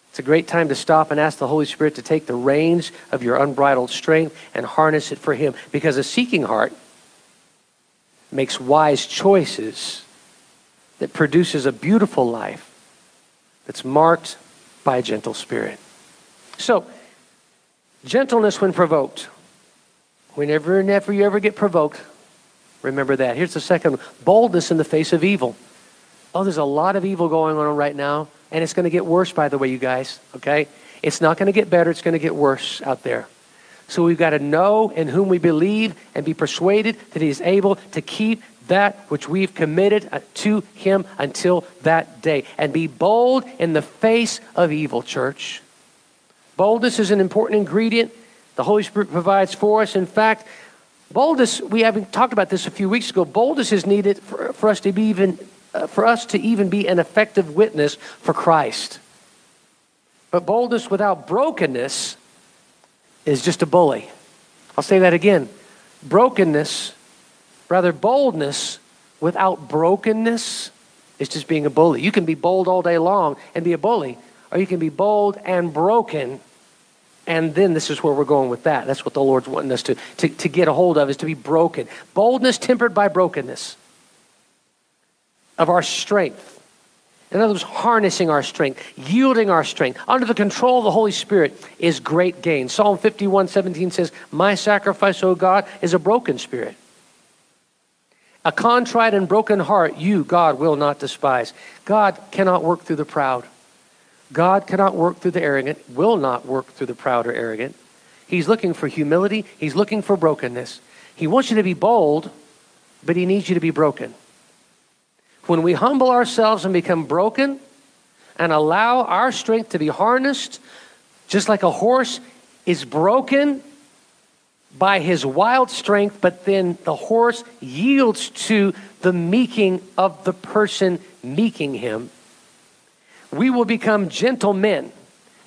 it's a great time to stop and ask the Holy Spirit to take the reins of your unbridled strength and harness it for Him, because a seeking heart makes wise choices that produces a beautiful life that's marked by a gentle spirit. So, gentleness when provoked. Whenever and ever you ever get provoked, remember that. Here's the second one. Boldness in the face of evil. Oh, there's a lot of evil going on right now, and it's going to get worse, by the way, you guys, okay? It's not going to get better. It's going to get worse out there. So we've got to know in whom we believe and be persuaded that He is able to keep that which we've committed to Him until that day. And be bold in the face of evil, church. Boldness is an important ingredient the Holy Spirit provides for us. In fact, boldness, we haven't talked about this a few weeks ago, boldness is needed for, for us to be even, uh, for us to even be an effective witness for Christ. But boldness without brokenness is just a bully. I'll say that again. Brokenness, rather boldness without brokenness is just being a bully. You can be bold all day long and be a bully, or you can be bold and broken. And then this is where we're going with that. That's what the Lord's wanting us to, to, to get a hold of, is to be broken. Boldness tempered by brokenness of our strength. In other words, harnessing our strength, yielding our strength under the control of the Holy Spirit is great gain. Psalm fifty-one seventeen says, my sacrifice, O God, is a broken spirit. A contrite and broken heart you, God, will not despise. God cannot work through the proud. God cannot work through the arrogant, will not work through the proud or arrogant. He's looking for humility. He's looking for brokenness. He wants you to be bold, but He needs you to be broken. When we humble ourselves and become broken and allow our strength to be harnessed, just like a horse is broken by his wild strength, but then the horse yields to the meeking of the person meeking him, we will become gentle men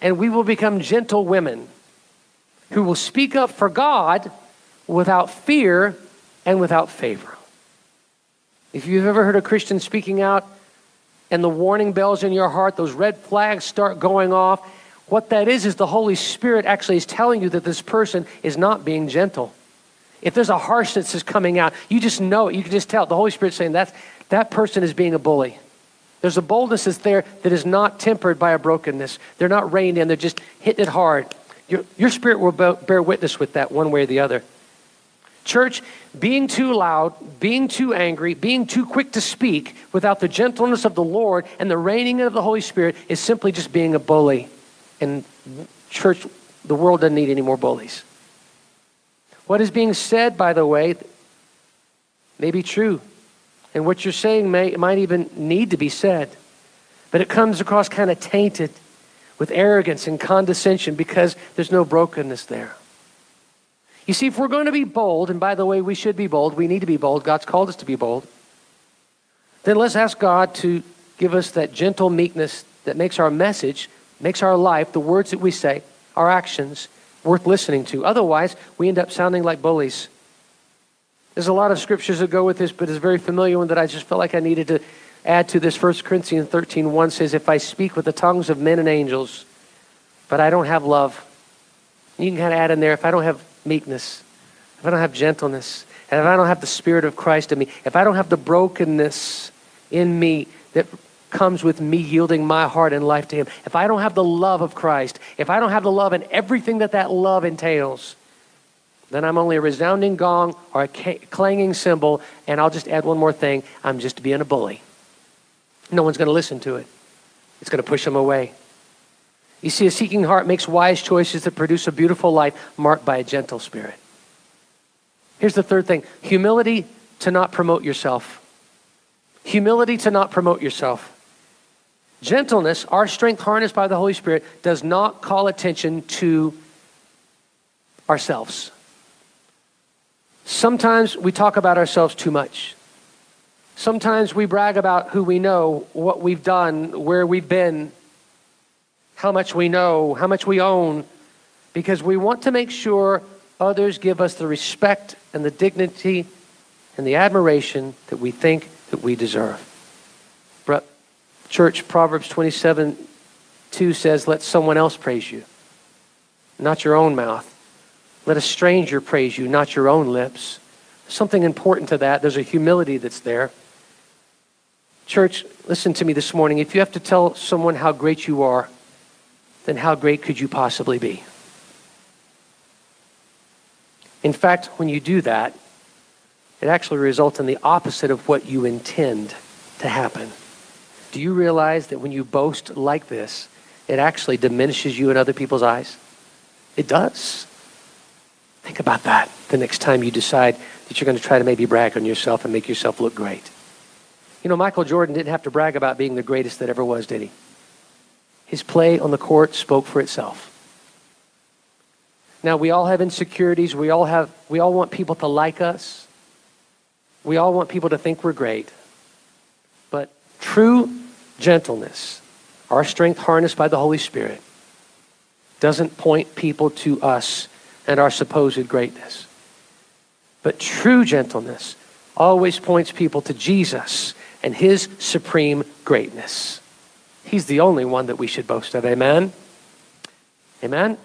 and we will become gentle women who will speak up for God without fear and without favor. If you've ever heard a Christian speaking out and the warning bells in your heart, those red flags start going off, what that is is the Holy Spirit actually is telling you that this person is not being gentle. If there's a harshness that's coming out, you just know it. You can just tell. The Holy Spirit's saying that's, that person is being a bully. There's a boldness that's there that is not tempered by a brokenness. They're not reined in. They're just hitting it hard. Your, your spirit will bear witness with that one way or the other. Church, being too loud, being too angry, being too quick to speak without the gentleness of the Lord and the reigning of the Holy Spirit is simply just being a bully. And church, the world doesn't need any more bullies. What is being said, by the way, may be true. And what you're saying may, might even need to be said. But it comes across kind of tainted with arrogance and condescension because there's no brokenness there. You see, if we're going to be bold, and by the way, we should be bold. We need to be bold. God's called us to be bold. Then let's ask God to give us that gentle meekness that makes our message, makes our life, the words that we say, our actions, worth listening to. Otherwise, we end up sounding like bullies. There's a lot of scriptures that go with this, but it's a very familiar one that I just felt like I needed to add to this. First Corinthians thirteen one says, if I speak with the tongues of men and angels, but I don't have love. You can kind of add in there, if I don't have meekness, if I don't have gentleness, and if I don't have the Spirit of Christ in me, if I don't have the brokenness in me that comes with me yielding my heart and life to him. If I don't have the love of Christ, if I don't have the love and everything that that love entails, then I'm only a resounding gong or a clanging cymbal. And I'll just add one more thing. I'm just being a bully. No one's going to listen to it. It's going to push them away. You see, a seeking heart makes wise choices that produce a beautiful life marked by a gentle spirit. Here's the third thing. Humility to not promote yourself. Humility to not promote yourself. Gentleness, our strength harnessed by the Holy Spirit, does not call attention to ourselves. Sometimes we talk about ourselves too much. Sometimes we brag about who we know, what we've done, where we've been, how much we know, how much we own, because we want to make sure others give us the respect and the dignity and the admiration that we think that we deserve. Church, Proverbs twenty-seven two says, let someone else praise you, not your own mouth. Let a stranger praise you, not your own lips. Something important to that. There's a humility that's there. Church, listen to me this morning. If you have to tell someone how great you are, then how great could you possibly be? In fact, when you do that, it actually results in the opposite of what you intend to happen. Do you realize that when you boast like this, it actually diminishes you in other people's eyes? It does. Think about that the next time you decide that you're going to try to maybe brag on yourself and make yourself look great. You know, Michael Jordan didn't have to brag about being the greatest that ever was, did he? His play on the court spoke for itself. Now, we all have insecurities. We all have, we all want people to like us. We all want people to think we're great. But true gentleness, our strength harnessed by the Holy Spirit, doesn't point people to us and our supposed greatness. But true gentleness always points people to Jesus and his supreme greatness. He's the only one that we should boast of. Amen? Amen?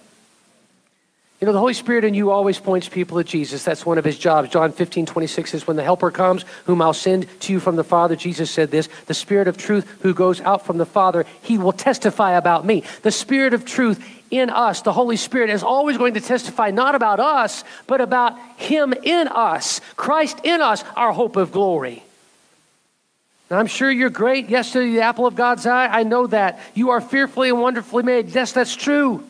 You know, the Holy Spirit in you always points people to Jesus. That's one of his jobs. John fifteen twenty-six says, when the helper comes, whom I'll send to you from the Father, Jesus said this, the Spirit of truth who goes out from the Father, he will testify about me. The Spirit of truth in us, the Holy Spirit, is always going to testify not about us, but about him in us, Christ in us, our hope of glory. Now, I'm sure you're great. Yes, to the apple of God's eye. I know that. You are fearfully and wonderfully made. Yes, that's true.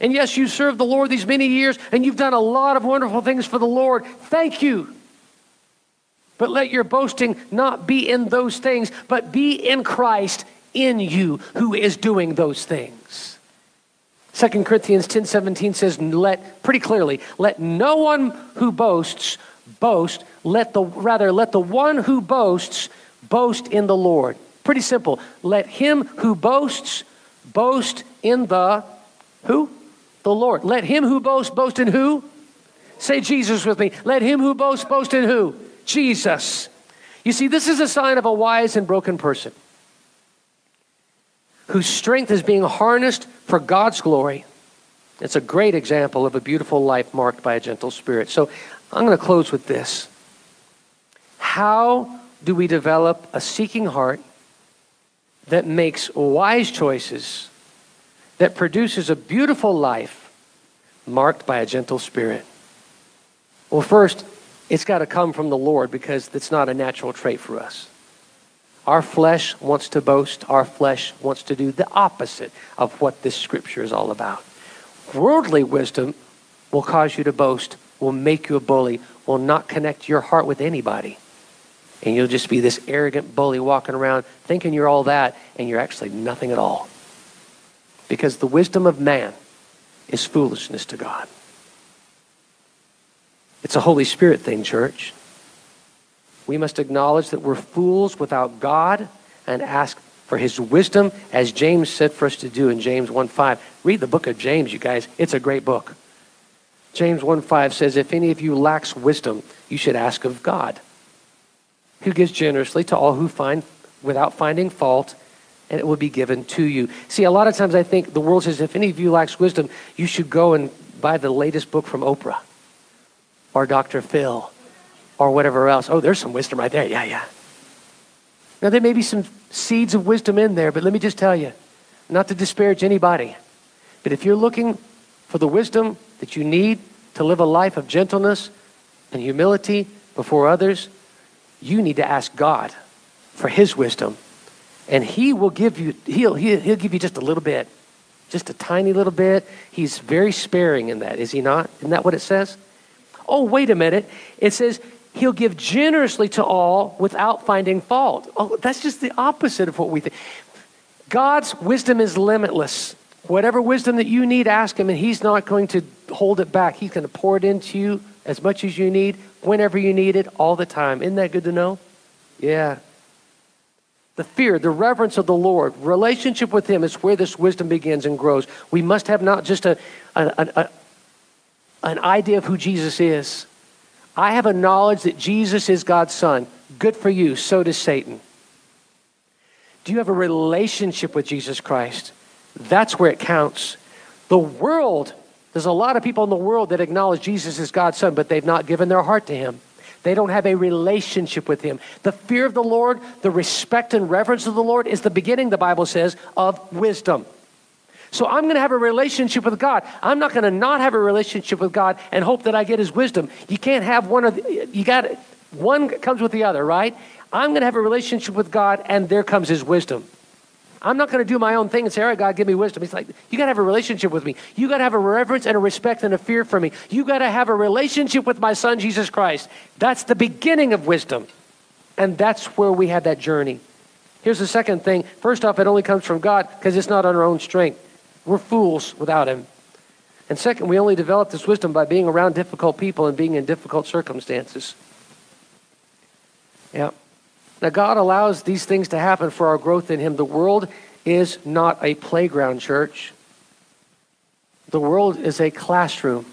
And yes, you served the Lord these many years, and you've done a lot of wonderful things for the Lord. Thank you. But let your boasting not be in those things, but be in Christ in you, who is doing those things. Second Corinthians ten seventeen says, "Let pretty clearly, let no one who boasts boast, let the rather let the one who boasts boast in the Lord." Pretty simple. Let him who boasts boast in the who? The Lord. Let him who boasts, boast in who? Say Jesus with me. Let him who boasts, boast in who? Jesus. You see, this is a sign of a wise and broken person whose strength is being harnessed for God's glory. It's a great example of a beautiful life marked by a gentle spirit. So I'm going to close with this. How do we develop a seeking heart that makes wise choices that produces a beautiful life marked by a gentle spirit? Well, first, it's got to come from the Lord, because it's not a natural trait for us. Our flesh wants to boast. Our flesh wants to do the opposite of what this scripture is all about. Worldly wisdom will cause you to boast, will make you a bully, will not connect your heart with anybody. And you'll just be this arrogant bully walking around thinking you're all that, and you're actually nothing at all. Because the wisdom of man is foolishness to God. It's a Holy Spirit thing, church. We must acknowledge that we're fools without God and ask for his wisdom, as James said for us to do in James one five. Read the book of James, you guys. It's a great book. James one five says, if any of you lacks wisdom, you should ask of God, who gives generously to all who find without finding fault, and it will be given to you. See, a lot of times I think the world says, if any of you lacks wisdom, you should go and buy the latest book from Oprah or Doctor Phil or whatever else. Oh, there's some wisdom right there. Yeah, yeah. Now, there may be some seeds of wisdom in there, but let me just tell you, not to disparage anybody, but if you're looking for the wisdom that you need to live a life of gentleness and humility before others, you need to ask God for his wisdom. And he will give you, he'll, he'll, he'll give you just a little bit, just a tiny little bit. He's very sparing in that, is he not? Isn't that what it says? Oh, wait a minute. It says he'll give generously to all without finding fault. Oh, that's just the opposite of what we think. God's wisdom is limitless. Whatever wisdom that you need, ask him, and he's not going to hold it back. He's going to pour it into you as much as you need, whenever you need it, all the time. Isn't that good to know? Yeah. The fear, the reverence of the Lord, relationship with him is where this wisdom begins and grows. We must have not just a, a, a, a an idea of who Jesus is. I have a knowledge that Jesus is God's son. Good for you. So does Satan. Do you have a relationship with Jesus Christ? That's where it counts. The world, there's a lot of people in the world that acknowledge Jesus is God's son, but they've not given their heart to him. They don't have a relationship with him. The fear of the Lord, the respect and reverence of the Lord is the beginning, the Bible says, of wisdom. So I'm going to have a relationship with God. I'm not going to not have a relationship with God and hope that I get his wisdom. You can't have one of the, you got it. One comes with the other, right? I'm going to have a relationship with God and there comes his wisdom. I'm not going to do my own thing and say, all right, God, give me wisdom. It's like, you got to have a relationship with me. You got to have a reverence and a respect and a fear for me. You got to have a relationship with my son, Jesus Christ. That's the beginning of wisdom. And that's where we have that journey. Here's the second thing. First off, it only comes from God because it's not on our own strength. We're fools without him. And second, we only develop this wisdom by being around difficult people and being in difficult circumstances. Yeah. Now, God allows these things to happen for our growth in him. The world is not a playground, church. The world is a classroom.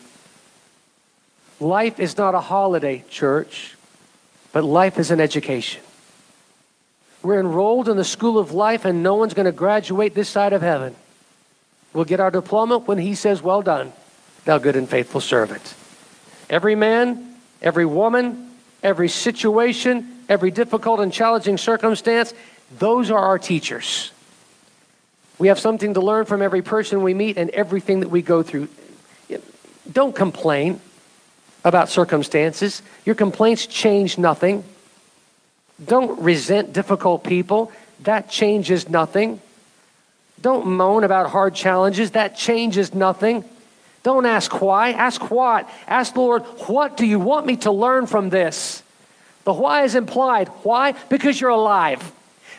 Life is not a holiday, church, but life is an education. We're enrolled in the school of life, and no one's going to graduate this side of heaven. We'll get our diploma when he says, well done, thou good and faithful servant. Every man, every woman, every situation, every difficult and challenging circumstance, those are our teachers. We have something to learn from every person we meet and everything that we go through. Don't complain about circumstances. Your complaints change nothing. Don't resent difficult people. That changes nothing. Don't moan about hard challenges. That changes nothing. Don't ask why. Ask what? Ask the Lord, what do you want me to learn from this? The why is implied. Why? Because you're alive.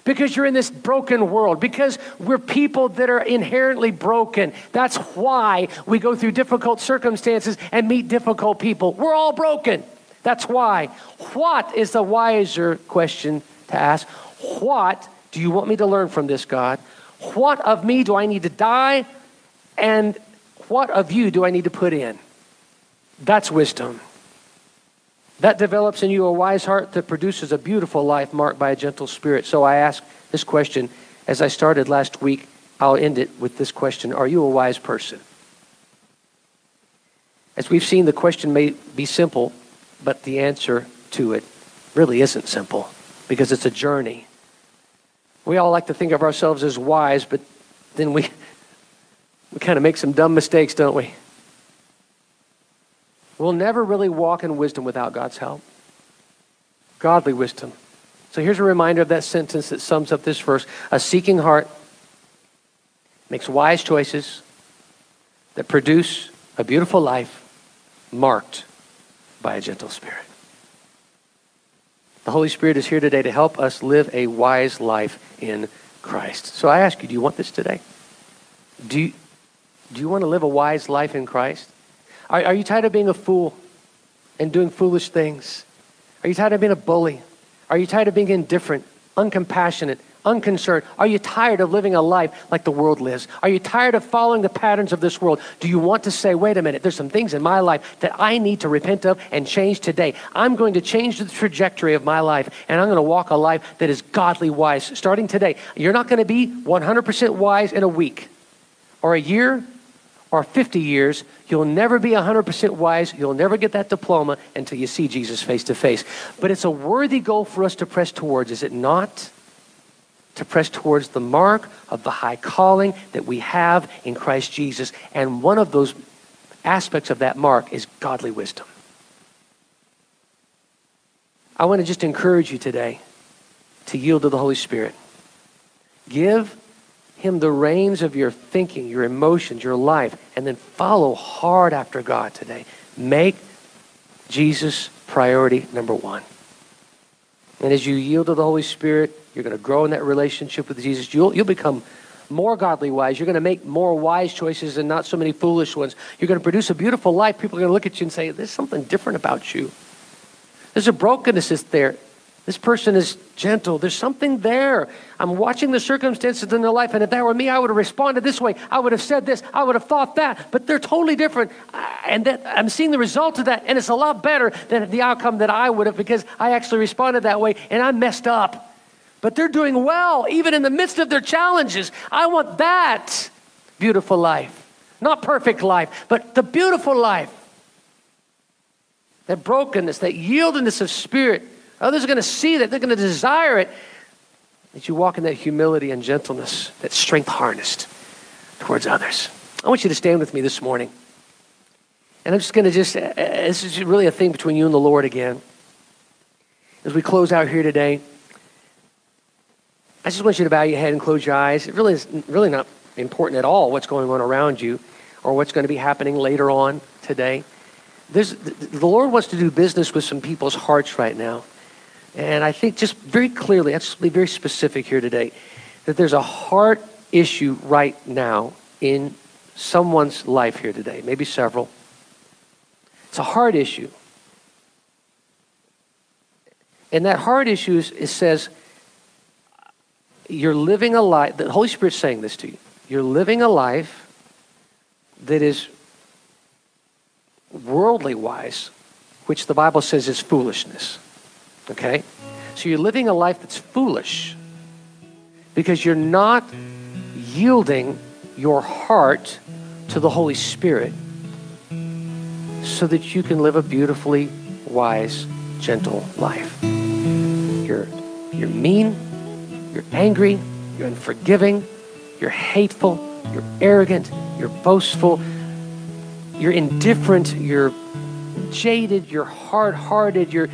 Because you're in this broken world. Because we're people that are inherently broken. That's why we go through difficult circumstances and meet difficult people. We're all broken. That's why. What is the wiser question to ask? What do you want me to learn from this, God? What of me do I need to die? And what of you do I need to put in? That's wisdom. That develops in you a wise heart that produces a beautiful life marked by a gentle spirit. So I ask this question, as I started last week, I'll end it with this question. Are you a wise person? As we've seen, the question may be simple, but the answer to it really isn't simple because it's a journey. We all like to think of ourselves as wise, but then we, we kind of make some dumb mistakes, don't we? We'll never really walk in wisdom without God's help. Godly wisdom. So here's a reminder of that sentence that sums up this verse. A seeking heart makes wise choices that produce a beautiful life marked by a gentle spirit. The Holy Spirit is here today to help us live a wise life in Christ. So I ask you, do you want this today? Do you, do you want to live a wise life in Christ? Are you tired of being a fool and doing foolish things? Are you tired of being a bully? Are you tired of being indifferent, uncompassionate, unconcerned? Are you tired of living a life like the world lives? Are you tired of following the patterns of this world? Do you want to say, wait a minute, there's some things in my life that I need to repent of and change today. I'm going to change the trajectory of my life, and I'm going to walk a life that is godly wise starting today. You're not going to be one hundred percent wise in a week or a year or fifty years, you'll never be one hundred percent wise. You'll never get that diploma until you see Jesus face to face. But it's a worthy goal for us to press towards, is it not? to press towards the mark of the high calling that we have in Christ Jesus. And one of those aspects of that mark is godly wisdom. I want to just encourage you today to yield to the Holy Spirit. Give Him the reins of your thinking, your emotions, your life, and then follow hard after God today. Make Jesus priority number one. And as you yield to the Holy Spirit, you're going to grow in that relationship with Jesus. You'll, you'll become more godly wise. You're going to make more wise choices and not so many foolish ones. You're going to produce a beautiful life. People are going to look at you and say, there's something different about you. There's a brokenness that's there. This person is gentle. There's something there. I'm watching the circumstances in their life, and if that were me, I would have responded this way. I would have said this. I would have thought that. But they're totally different, and that I'm seeing the result of that, and it's a lot better than the outcome that I would have because I actually responded that way, and I messed up. But they're doing well, even in the midst of their challenges. I want that beautiful life. Not perfect life, but the beautiful life. That brokenness, that yieldedness of spirit. Others are going to see that. They're going to desire it. That you walk in that humility and gentleness, that strength harnessed towards others. I want you to stand with me this morning. And I'm just going to just, this is really a thing between you and the Lord again. As we close out here today, I just want you to bow your head and close your eyes. It really is really not important at all what's going on around you or what's going to be happening later on today. There's, the Lord wants to do business with some people's hearts right now. And I think just very clearly, I'll just be very specific here today, that there's a heart issue right now in someone's life here today, maybe several. It's a heart issue. And that heart issue is, it says, you're living a life, the Holy Spirit's saying this to you, you're living a life that is worldly wise, which the Bible says is foolishness. Okay? So you're living a life that's foolish because you're not yielding your heart to the Holy Spirit so that you can live a beautifully wise, gentle life. You're, you're mean, you're angry, you're unforgiving, you're hateful, you're arrogant, you're boastful, you're indifferent, you're jaded, you're hard-hearted, you're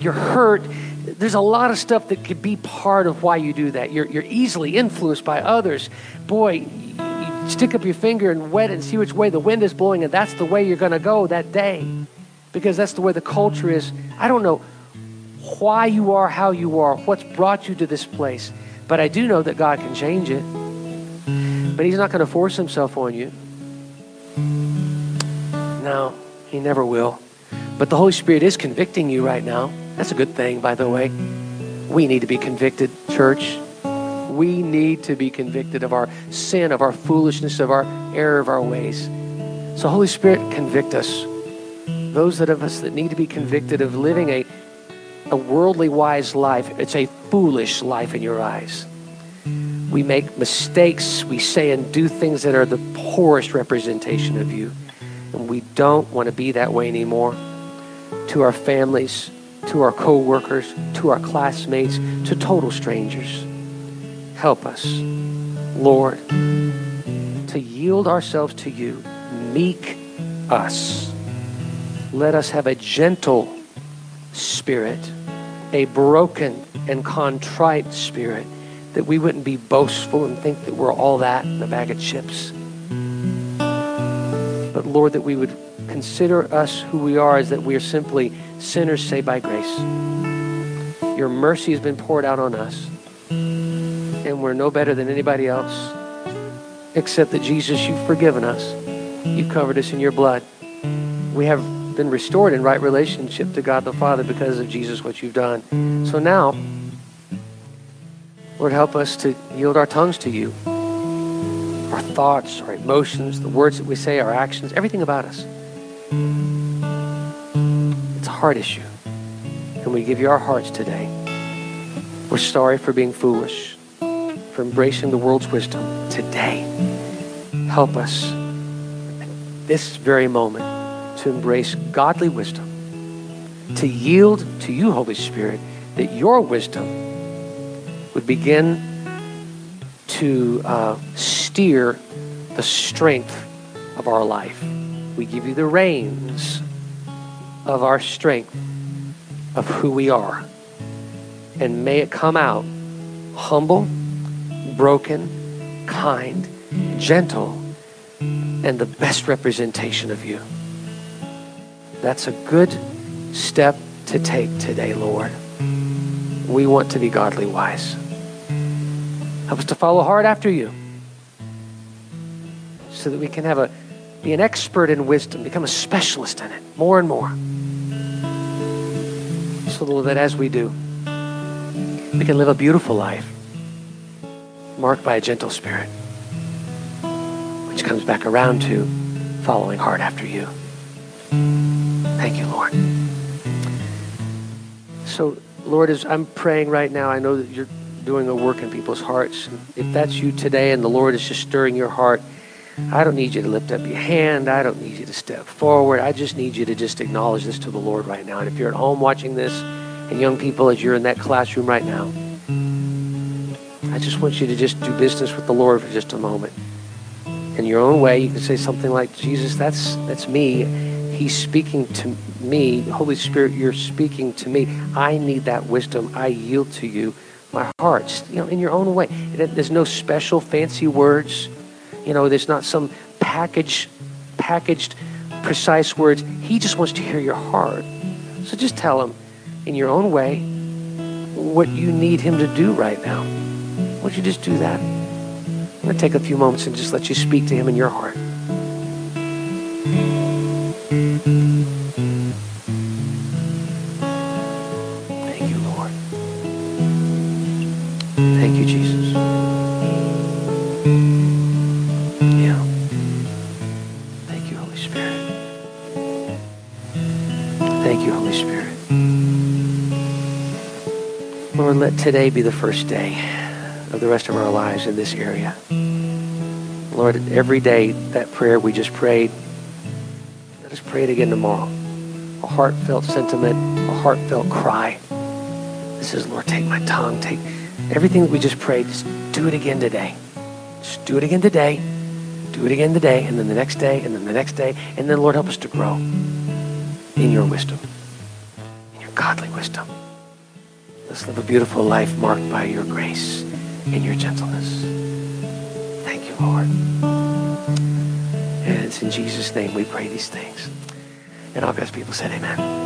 you're hurt. There's a lot of stuff that could be part of why you do that. You're, you're easily influenced by others. Boy, you stick up your finger and wet it and see which way the wind is blowing, and that's the way you're going to go that day because that's the way the culture is. I don't know why you are, how you are, what's brought you to this place, but I do know that God can change it. But He's not going to force Himself on you. No, He never will. But the Holy Spirit is convicting you right now. That's a good thing, by the way. We need to be convicted, church. We need to be convicted of our sin, of our foolishness, of our error, of our ways. So Holy Spirit, convict us. Those of us that need to be convicted of living a, a worldly wise life, it's a foolish life in your eyes. We make mistakes. We say and do things that are the poorest representation of you. And we don't want to be that way anymore. To our families, to our co-workers, to our classmates, to total strangers. Help us, Lord, to yield ourselves to you. Meek us. Let us have a gentle spirit, a broken and contrite spirit, that we wouldn't be boastful and think that we're all that in a bag of chips. But Lord, that we would consider us who we are, is that we are simply sinners saved by grace. Your mercy has been poured out on us, and we're no better than anybody else, except that Jesus, you've forgiven us. You've covered us in your blood. We have been restored in right relationship to God the Father because of Jesus, what you've done. So now, Lord, help us to yield our tongues to you, our thoughts, our emotions, the words that we say, our actions, everything about us. It's a heart issue. And we give you our hearts today. We're sorry for being foolish, for embracing the world's wisdom today. Help us at this very moment to embrace godly wisdom, to yield to you, Holy Spirit, that your wisdom would begin to uh, steer the strength of our life. We give you the reins of our strength, of who we are. And may it come out humble, broken, kind, gentle, and the best representation of you. That's a good step to take today, Lord. We want to be godly wise. Help us to follow hard after you so that we can have a be an expert in wisdom, become a specialist in it more and more. So, Lord, that as we do, we can live a beautiful life marked by a gentle spirit, which comes back around to following hard after you. Thank you, Lord. So, Lord, as I'm praying right now, I know that you're doing a work in people's hearts. If that's you today and the Lord is just stirring your heart, I don't need you to lift up your hand. I don't need you to step forward. I just need you to just acknowledge this to the Lord right now. And if you're at home watching this, and young people, as you're in that classroom right now, I just want you to just do business with the Lord for just a moment. In your own way, you can say something like, Jesus, that's that's me. He's speaking to me. Holy Spirit, you're speaking to me. I need that wisdom. I yield to you my heart. Just, you know, in your own way. There's no special fancy words. You know, there's not some packaged, packaged, precise words. He just wants to hear your heart. So just tell him in your own way what you need him to do right now. Why don't you just do that? I'm going to take a few moments and just let you speak to him in your heart. Thank you, Lord. Thank you, Jesus. Lord, let today be the first day of the rest of our lives in this area. Lord, every day, that prayer we just prayed, let us pray it again tomorrow. A heartfelt sentiment, a heartfelt cry. This is, Lord, take my tongue, take everything that we just prayed, just do it again today. Just do it again today, do it again today, and then the next day, and then the next day, and then, Lord, help us to grow in your wisdom, in your godly wisdom. Let's live a beautiful life marked by your grace and your gentleness. Thank you, Lord. And it's in Jesus' name we pray these things. And all God's people said amen.